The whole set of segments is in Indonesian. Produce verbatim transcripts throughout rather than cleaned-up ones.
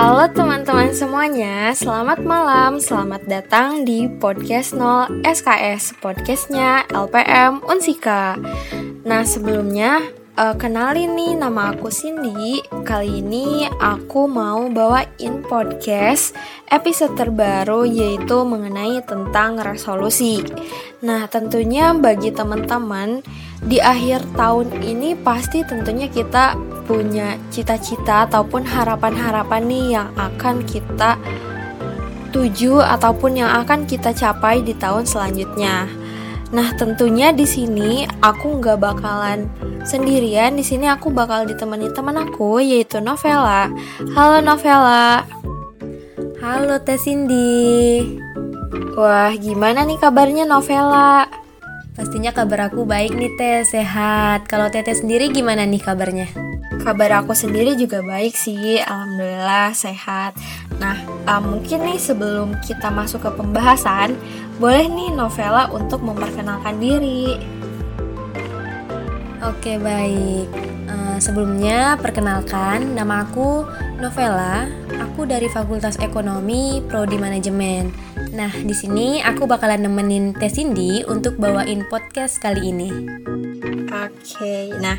Halo teman-teman semuanya, selamat malam, selamat datang di podcast nol S K S, podcastnya L P M Unsika. Nah sebelumnya, uh, kenalin nih, nama aku Cindy. Kali ini aku mau bawain podcast episode terbaru, yaitu mengenai tentang resolusi. Nah tentunya bagi teman-teman, di akhir tahun ini pasti tentunya kita punya cita-cita ataupun harapan-harapan nih yang akan kita tuju ataupun yang akan kita capai di tahun selanjutnya. Nah, tentunya di sini aku nggak bakalan sendirian. Di sini aku bakal ditemani teman aku, yaitu Novela. Halo Novela. Halo Teh Cindy. Wah, gimana nih kabarnya Novela? Pastinya kabar aku baik nih Teh, sehat. Kalau Teteh sendiri gimana nih kabarnya? Kabar aku sendiri juga baik sih, alhamdulillah sehat. Nah, uh, mungkin nih sebelum kita masuk ke pembahasan, boleh nih Novela untuk memperkenalkan diri. Oke, baik. Uh, sebelumnya perkenalkan, nama aku Novela. Aku dari Fakultas Ekonomi, Prodi Manajemen. Nah, di sini aku bakalan nemenin Teh Cindy untuk bawain podcast kali ini. Oke, nah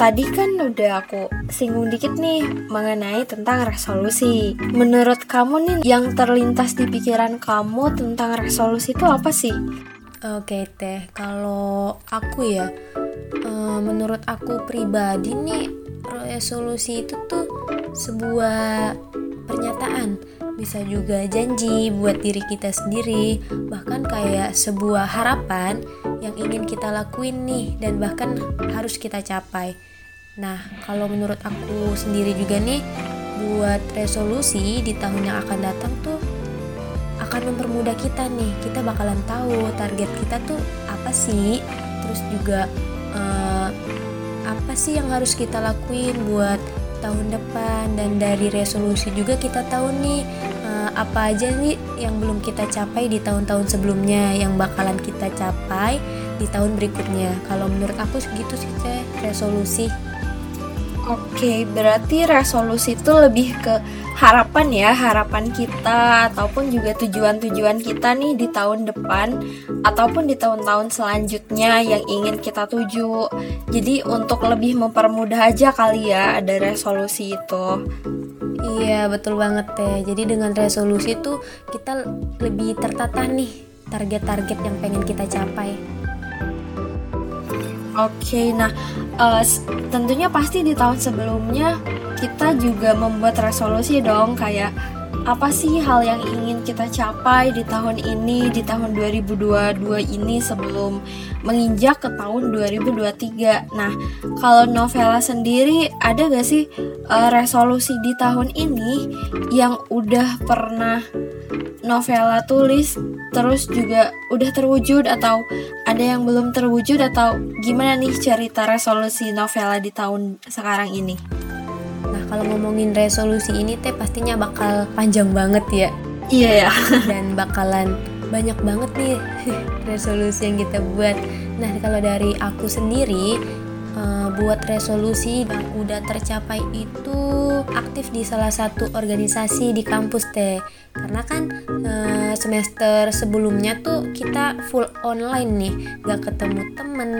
tadi kan udah aku singgung dikit nih mengenai tentang resolusi. Menurut kamu nih yang terlintas di pikiran kamu tentang resolusi itu apa sih? Oke Teh, kalau aku ya, menurut aku pribadi nih, resolusi itu tuh sebuah pernyataan, bisa juga janji buat diri kita sendiri, bahkan kayak sebuah harapan yang ingin kita lakuin nih dan bahkan harus kita capai. Nah, kalau menurut aku sendiri juga nih, buat resolusi di tahun yang akan datang tuh akan mempermudah kita nih. Kita bakalan tahu target kita tuh apa sih, terus juga eh, apa sih yang harus kita lakuin buat tahun depan, dan dari resolusi juga kita tahu nih uh, apa aja nih yang belum kita capai di tahun-tahun sebelumnya yang bakalan kita capai di tahun berikutnya. Kalau menurut aku segitu sih Teh resolusi. Oke, berarti resolusi itu lebih ke harapan ya, harapan kita ataupun juga tujuan-tujuan kita nih di tahun depan ataupun di tahun-tahun selanjutnya yang ingin kita tuju. Jadi untuk lebih mempermudah aja kali ya ada resolusi itu. Iya, betul banget Teh. Jadi dengan resolusi itu kita lebih tertata nih target-target yang pengen kita capai. Oke, nah uh, tentunya pasti di tahun sebelumnya kita juga membuat resolusi dong, kayak apa sih hal yang ingin kita capai di tahun ini, di tahun dua ribu dua puluh dua ini sebelum menginjak ke tahun dua ribu dua puluh tiga. Nah, kalau Novela sendiri ada gak sih uh, resolusi di tahun ini yang udah pernah Novela tulis terus juga udah terwujud, atau ada yang belum terwujud, atau gimana nih cerita resolusi Novela di tahun sekarang ini? Nah kalau ngomongin resolusi ini Teh pastinya bakal panjang banget ya. Iya yeah. Dan bakalan banyak banget nih resolusi yang kita buat. Nah kalau dari aku sendiri, Uh, buat resolusi yang udah tercapai itu aktif di salah satu organisasi di kampus Teh, karena kan uh, semester sebelumnya tuh kita full online nih, gak ketemu temen,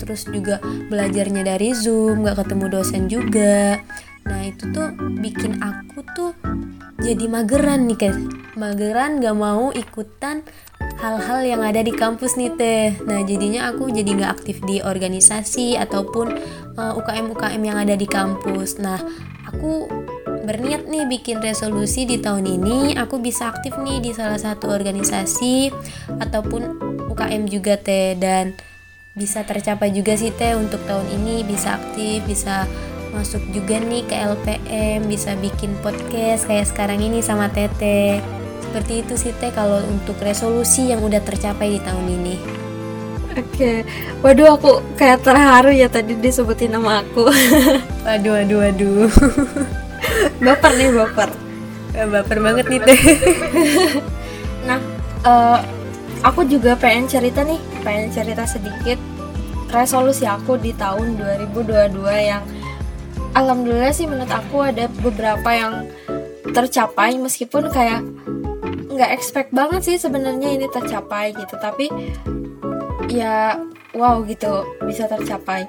terus juga belajarnya dari Zoom, gak ketemu dosen juga. Nah itu tuh bikin aku tuh jadi mageran nih Teh, mageran gak mau ikutan hal-hal yang ada di kampus nih Teh. Nah jadinya aku jadi gak aktif di organisasi ataupun uh, U K M U K M yang ada di kampus. Nah aku berniat nih bikin resolusi di tahun ini aku bisa aktif nih di salah satu organisasi ataupun U K M juga Teh, dan bisa tercapai juga sih Teh untuk tahun ini, bisa aktif, bisa masuk juga nih ke L P M, bisa bikin podcast kayak sekarang ini sama Teteh. Seperti itu sih Teh kalau untuk resolusi yang udah tercapai di tahun ini. Oke, waduh aku kayak terharu ya tadi disebutin nama aku. Waduh, waduh, waduh. Baper nih, baper. Baper banget nih Teh. Nah, uh, aku juga pengen cerita nih, pengen cerita sedikit resolusi aku di tahun dua ribu dua puluh dua yang alhamdulillah sih menurut aku ada beberapa yang tercapai, meskipun kayak nggak expect banget sih sebenarnya ini tercapai gitu, tapi ya wow gitu bisa tercapai.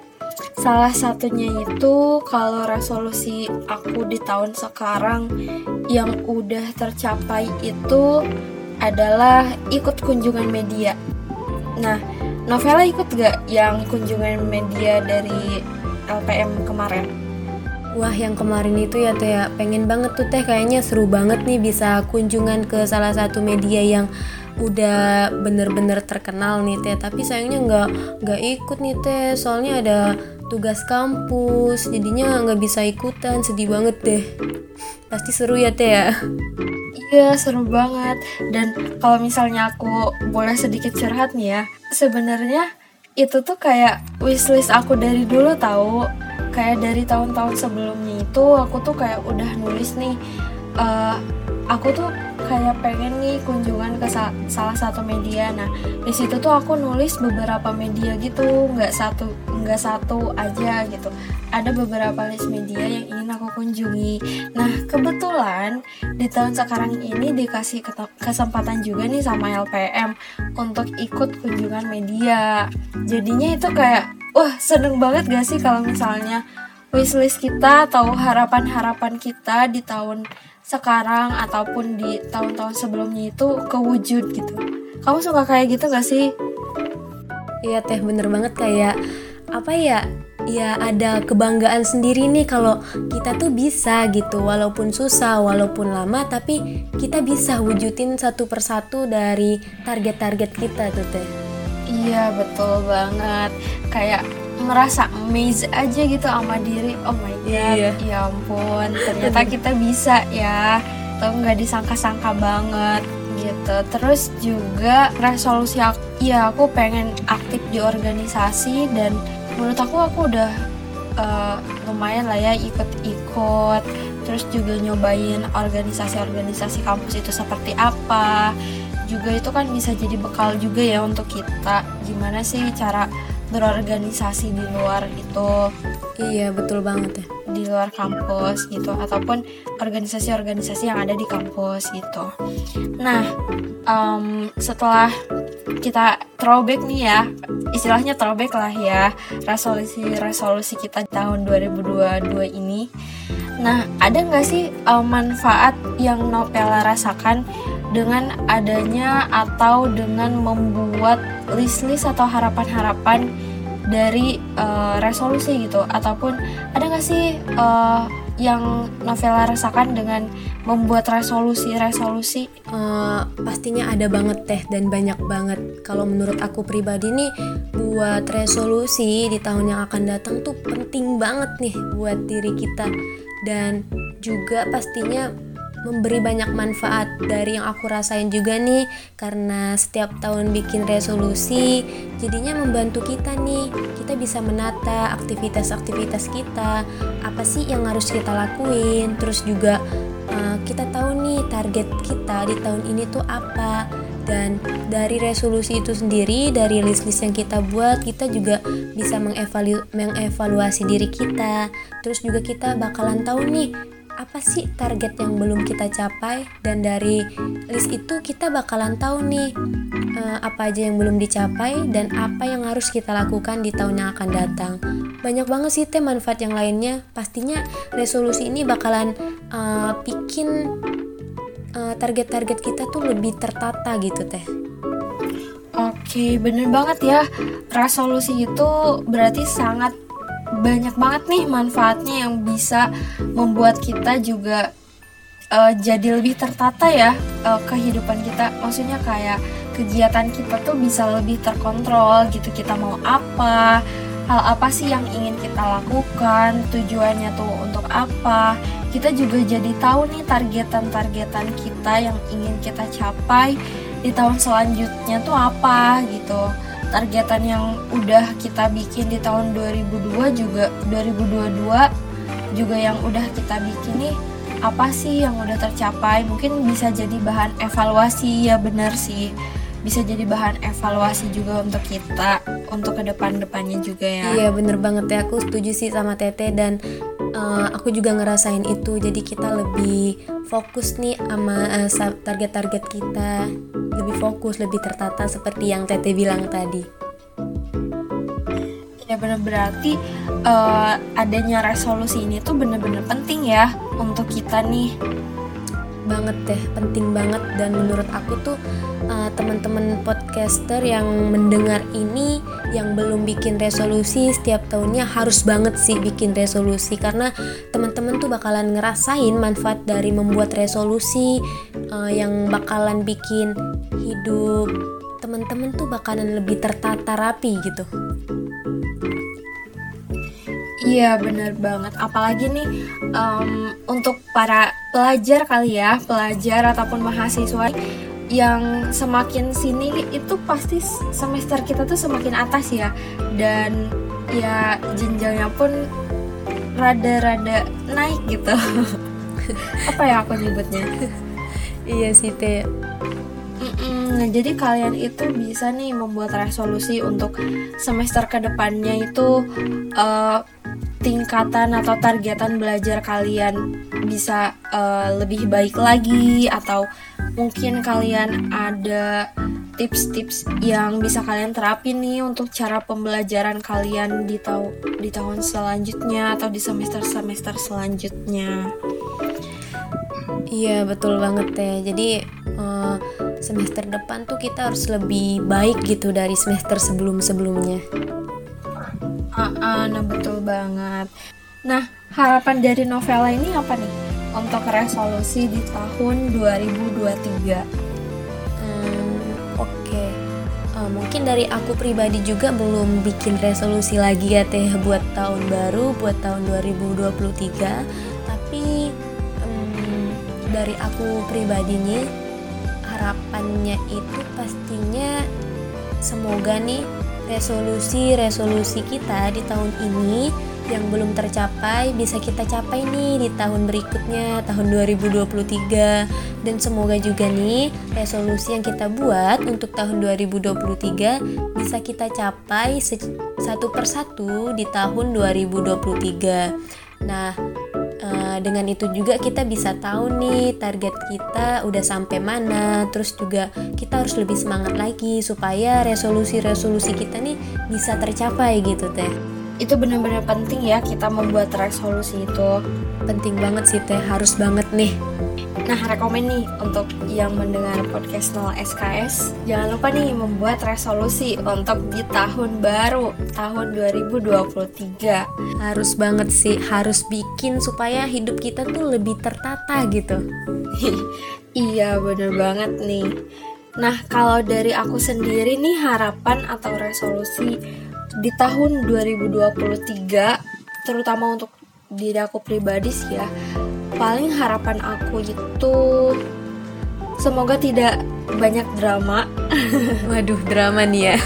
Salah satunya itu kalau resolusi aku di tahun sekarang yang udah tercapai itu adalah ikut kunjungan media. Nah, Novela ikut gak yang kunjungan media dari L P M kemarin? Wah, yang kemarin itu ya Teh, pengen banget tuh Teh, kayaknya seru banget nih bisa kunjungan ke salah satu media yang udah bener-bener terkenal nih Teh. Tapi sayangnya gak, gak ikut nih Teh, soalnya ada tugas kampus, jadinya gak bisa ikutan, sedih banget deh. Pasti seru ya Teh ya? Iya, seru banget. Dan kalau misalnya aku boleh sedikit curhat nih ya, sebenarnya itu tuh kayak wishlist aku dari dulu tahu. Kayak dari tahun-tahun sebelumnya itu aku tuh kayak udah nulis nih, uh, aku tuh kayak pengen nih kunjungan ke sa- salah satu media. Nah di situ tuh aku nulis beberapa media gitu, nggak satu nggak satu aja gitu. Ada beberapa list media yang ingin aku kunjungi. Nah kebetulan di tahun sekarang ini dikasih kesempatan juga nih sama L P M untuk ikut kunjungan media. Jadinya itu kayak wah seneng banget gak sih kalau misalnya wishlist kita atau harapan-harapan kita di tahun sekarang ataupun di tahun-tahun sebelumnya itu kewujud gitu. Kamu suka kayak gitu gak sih? Iya Teh, bener banget, kayak apa ya, ya ada kebanggaan sendiri nih kalau kita tuh bisa gitu, walaupun susah, walaupun lama, tapi kita bisa wujudin satu persatu dari target-target kita tuh Teh. Iya betul banget, kayak merasa amazed aja gitu sama diri. Oh my god, iya. Ya ampun ternyata kita bisa ya, tau nggak, disangka-sangka banget gitu. Terus juga resolusi aku, ya aku pengen aktif di organisasi, dan menurut aku aku udah uh, lumayan lah ya ikut-ikut. Terus juga nyobain organisasi-organisasi kampus itu seperti apa. Juga itu kan bisa jadi bekal juga ya untuk kita, gimana sih cara berorganisasi di luar itu. Iya betul banget ya, di luar kampus gitu, ataupun organisasi-organisasi yang ada di kampus gitu. Nah um, setelah kita throwback nih ya, istilahnya throwback lah ya, resolusi-resolusi kita tahun dua ribu dua puluh dua ini. Nah ada gak sih um, manfaat yang Novela rasakan dengan adanya atau dengan membuat list-list atau harapan-harapan dari uh, resolusi gitu, ataupun ada nggak sih uh, yang Novela rasakan dengan membuat resolusi-resolusi? Uh, pastinya ada banget Teh, dan banyak banget. Kalau menurut aku pribadi nih, buat resolusi di tahun yang akan datang tuh penting banget nih buat diri kita, dan juga pastinya memberi banyak manfaat. Dari yang aku rasain juga nih, karena setiap tahun bikin resolusi, jadinya membantu kita nih, kita bisa menata aktivitas-aktivitas kita, apa sih yang harus kita lakuin. Terus juga uh, kita tahu nih target kita di tahun ini tuh apa. Dan dari resolusi itu sendiri, dari list-list yang kita buat, kita juga bisa mengevalu- mengevaluasi diri kita. Terus juga kita bakalan tahu nih apa sih target yang belum kita capai, dan dari list itu kita bakalan tahu nih uh, apa aja yang belum dicapai dan apa yang harus kita lakukan di tahun yang akan datang. Banyak banget sih Teh manfaat yang lainnya. Pastinya resolusi ini bakalan uh, bikin uh, target-target kita tuh lebih tertata gitu Teh. Oke, bener banget ya, resolusi itu berarti sangat banyak banget nih manfaatnya yang bisa membuat kita juga uh, jadi lebih tertata ya uh, kehidupan kita. Maksudnya kayak kegiatan kita tuh bisa lebih terkontrol gitu, kita mau apa, hal apa sih yang ingin kita lakukan, tujuannya tuh untuk apa. Kita juga jadi tahu nih targetan-targetan kita yang ingin kita capai di tahun selanjutnya tuh apa gitu. Targetan yang udah kita bikin di tahun dua ribu dua juga dua ribu dua puluh dua juga yang udah kita bikin nih, apa sih yang udah tercapai. Mungkin bisa jadi bahan evaluasi, ya benar sih, bisa jadi bahan evaluasi juga untuk kita, untuk ke depan-depannya juga ya. Iya benar banget ya, aku setuju sih sama Tete. Dan uh, aku juga ngerasain itu. Jadi kita lebih fokus nih sama uh, target-target kita, lebih fokus, lebih tertata seperti yang Tete bilang tadi. Ya benar, berarti uh, adanya resolusi ini tuh benar-benar penting ya untuk kita nih. Banget deh, penting banget. Dan menurut aku tuh uh, teman-teman podcaster yang mendengar ini yang belum bikin resolusi setiap tahunnya harus banget sih bikin resolusi, karena teman-teman tuh bakalan ngerasain manfaat dari membuat resolusi uh, yang bakalan bikin hidup teman-teman tuh bakalan lebih tertata rapi gitu. Iya benar banget, apalagi nih um, untuk para pelajar kali ya, pelajar ataupun mahasiswa yang semakin sini itu pasti semester kita tuh semakin atas ya, dan ya jenjangnya pun rada-rada naik gitu. Apa ya aku nyebutnya? Iya sih Teh. Nah, jadi kalian itu bisa nih membuat resolusi untuk semester kedepannya itu uh, tingkatan atau targetan belajar kalian bisa uh, lebih baik lagi, atau mungkin kalian ada tips-tips yang bisa kalian terapin nih untuk cara pembelajaran kalian di, ta- di tahun selanjutnya atau di semester-semester selanjutnya. Iya betul banget ya, jadi uh, semester depan tuh kita harus lebih baik gitu dari semester sebelum-sebelumnya. Uh, uh, nah betul banget. Nah harapan dari Novela ini apa nih untuk resolusi di tahun dua ribu dua puluh tiga? Oke, uh, mungkin dari aku pribadi juga belum bikin resolusi lagi ya Teh buat tahun baru, buat tahun dua ribu dua puluh tiga. Tapi um, dari aku pribadinya harapannya itu pastinya semoga nih resolusi-resolusi kita di tahun ini yang belum tercapai bisa kita capai nih di tahun berikutnya, tahun dua ribu dua puluh tiga. Dan semoga juga nih resolusi yang kita buat untuk tahun dua ribu dua puluh tiga bisa kita capai satu persatu di tahun dua ribu dua puluh tiga. Nah, dengan itu juga kita bisa tahu nih target kita udah sampai mana, terus juga kita harus lebih semangat lagi supaya resolusi-resolusi kita nih bisa tercapai gitu Teh. Itu benar-benar penting ya, kita membuat resolusi itu penting banget sih Teh, harus banget nih. Nah, rekomen nih untuk yang mendengar podcast nol S K S, jangan lupa nih membuat resolusi untuk di tahun baru, tahun dua ribu dua puluh tiga. Harus banget sih, harus bikin supaya hidup kita tuh lebih tertata gitu. Iya, bener banget nih. Nah, kalau dari aku sendiri nih harapan atau resolusi di tahun dua ribu dua puluh tiga, terutama untuk diri aku pribadi sih ya, paling harapan aku itu semoga tidak banyak drama. Waduh, drama nih ya.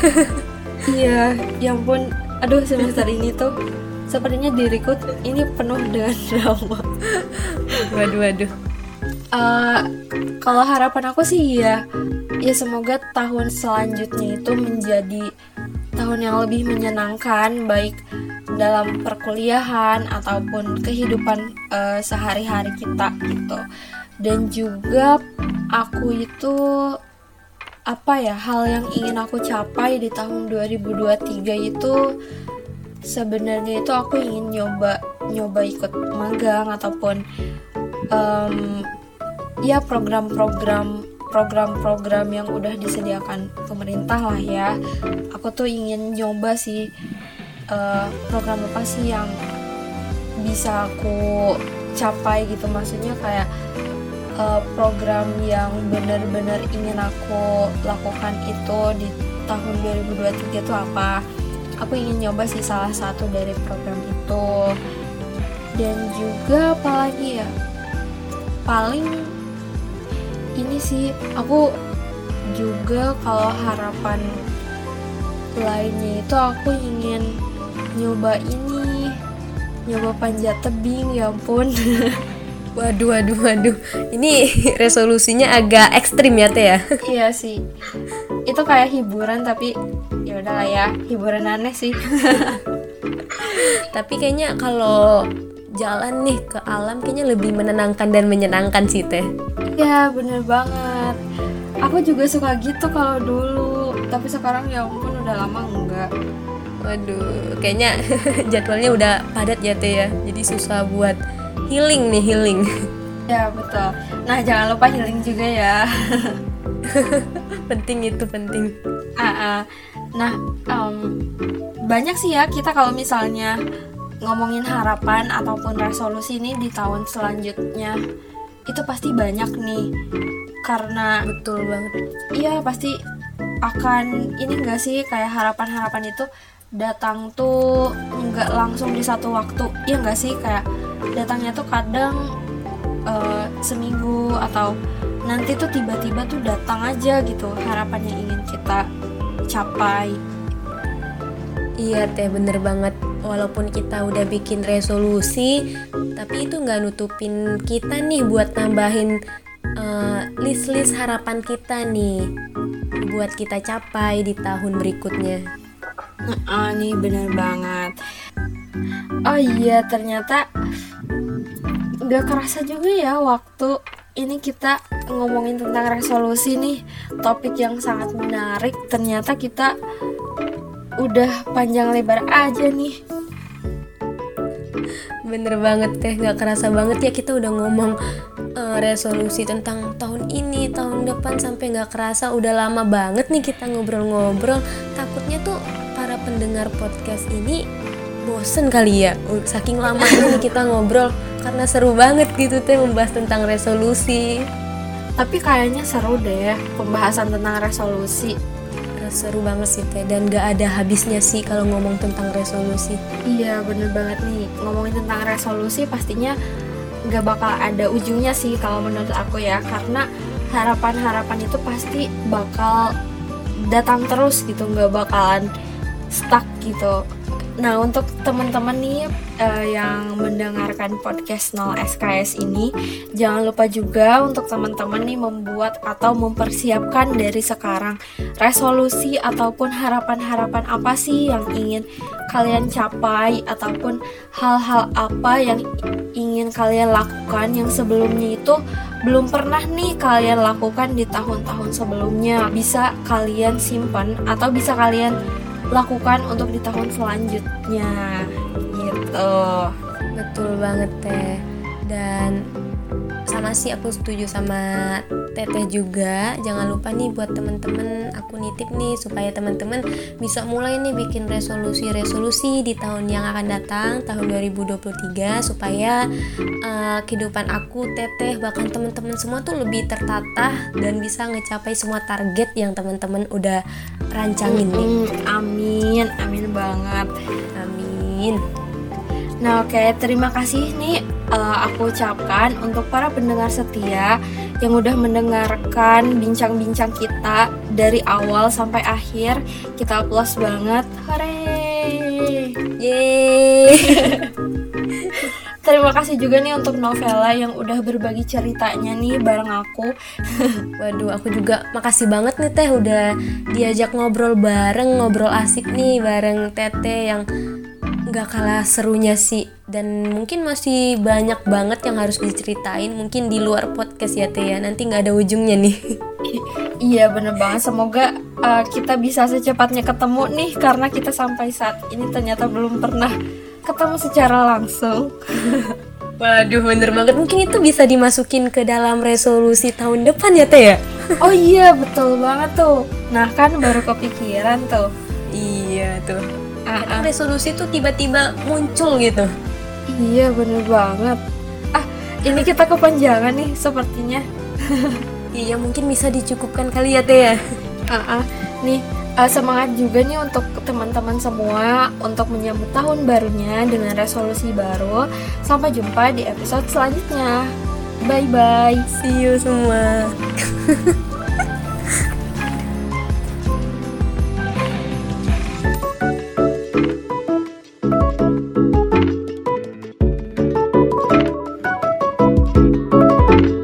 Iya, ya ampun. Aduh, semester ini tuh sepertinya diriku ini penuh dengan drama. Waduh, waduh. Uh, kalau harapan aku sih ya, ya semoga tahun selanjutnya itu menjadi tahun yang lebih menyenangkan, baik dalam perkuliahan ataupun kehidupan uh, sehari-hari kita gitu. Dan juga aku itu apa ya, hal yang ingin aku capai di tahun dua ribu dua puluh tiga itu sebenarnya itu aku ingin nyoba nyoba ikut magang ataupun um, ya program-program program-program yang udah disediakan pemerintah lah ya. Aku tuh ingin nyoba sih Uh, program apa sih yang bisa aku capai gitu, maksudnya kayak uh, program yang benar-benar ingin aku lakukan itu di tahun dua ribu dua puluh tiga itu apa. Aku ingin nyoba sih salah satu dari program itu. Dan juga apalagi ya, paling ini sih aku juga, kalau harapan lainnya itu aku ingin nyoba ini, nyoba panjat tebing, ya ampun. Waduh, waduh, waduh. Ini resolusinya agak ekstrim ya Teh ya. Iya sih. Itu kayak hiburan tapi ya udahlah ya, hiburan aneh sih. Tapi kayaknya kalau jalan nih ke alam kayaknya lebih menenangkan dan menyenangkan sih Teh. Ya bener banget. Aku juga suka gitu kalau dulu, tapi sekarang ya ampun udah lama enggak. Waduh, kayaknya jadwalnya udah padat ya Teh ya. Jadi susah buat healing nih, healing. Ya betul. Nah jangan lupa healing juga ya. Penting itu, penting. Uh-uh. Nah um, banyak sih ya kita kalau misalnya ngomongin harapan ataupun resolusi ini di tahun selanjutnya, itu pasti banyak nih, karena betul banget. Iya pasti akan ini nggak sih, kayak harapan-harapan itu datang tuh nggak langsung di satu waktu, iya nggak sih, kayak datangnya tuh kadang uh, seminggu atau nanti tuh tiba-tiba tuh datang aja gitu harapan yang ingin kita capai. Iya Teh, bener banget. Walaupun kita udah bikin resolusi, tapi itu gak nutupin kita nih buat nambahin uh, list-list harapan kita nih buat kita capai di tahun berikutnya. Oh nih bener banget. Oh iya, ternyata gak kerasa juga ya waktu ini kita ngomongin tentang resolusi nih. Topik yang sangat menarik. Ternyata kita udah panjang lebar aja nih. Bener banget Teh, gak kerasa banget ya kita udah ngomong uh, resolusi tentang tahun ini, tahun depan, sampai gak kerasa udah lama banget nih kita ngobrol-ngobrol. Takutnya tuh para pendengar podcast ini bosen kali ya, saking lama nih kita ngobrol, karena seru banget gitu Teh membahas tentang resolusi. Tapi kayaknya seru deh pembahasan tentang resolusi. Seru banget sih Teh, dan gak ada habisnya sih kalau ngomong tentang resolusi. Iya bener banget nih, ngomongin tentang resolusi pastinya gak bakal ada ujungnya sih kalau menurut aku ya. Karena harapan-harapan itu pasti bakal datang terus gitu, gak bakalan stuck gitu. Nah untuk teman-teman nih uh, yang mendengarkan podcast nol S K S ini, jangan lupa juga untuk teman-teman nih membuat atau mempersiapkan dari sekarang resolusi ataupun harapan-harapan apa sih yang ingin kalian capai, ataupun hal-hal apa yang ingin kalian lakukan yang sebelumnya itu belum pernah nih kalian lakukan di tahun-tahun sebelumnya. Bisa kalian simpan atau bisa kalian lakukan untuk di tahun selanjutnya gitu. Betul banget Teh. Dan sama sih aku setuju sama Teteh juga. Jangan lupa nih buat teman-teman, aku nitip nih supaya teman-teman bisa mulai nih bikin resolusi-resolusi di tahun yang akan datang, tahun dua ribu dua puluh tiga, supaya uh, kehidupan aku, Teteh, bahkan teman-teman semua tuh lebih tertata dan bisa ngecapai semua target yang teman-teman udah rancangin nih. Mm-hmm. Amin, amin banget. Amin. Nah oke, okay. Terima kasih nih uh, aku ucapkan untuk para pendengar setia yang udah mendengarkan bincang-bincang kita dari awal sampai akhir. Kita applause banget. Hooray! Yeay! Terima kasih juga nih untuk Novela yang udah berbagi ceritanya nih bareng aku. Waduh, aku juga makasih banget nih Teh udah diajak ngobrol bareng, ngobrol asik nih bareng Teteh yang gak kalah serunya sih. Dan mungkin masih banyak banget yang harus diceritain, mungkin di luar podcast ya Teh ya, nanti gak ada ujungnya nih. Iya bener banget, semoga uh, kita bisa secepatnya ketemu nih, karena kita sampai saat ini ternyata belum pernah ketemu secara langsung. Waduh bener banget, mungkin itu bisa dimasukin ke dalam resolusi tahun depan ya Teh ya. Oh iya betul banget tuh, nah kan baru kepikiran tuh. Iya tuh. Karena resolusi tuh tiba-tiba muncul gitu. Iya bener banget. Ah ini kita kepanjangan nih sepertinya. Iya mungkin bisa dicukupkan kali ya Teh ya. uh-uh. Nih uh, semangat juga nih untuk teman-teman semua untuk menyambut tahun barunya dengan resolusi baru. Sampai jumpa di episode selanjutnya. Bye bye. See you semua.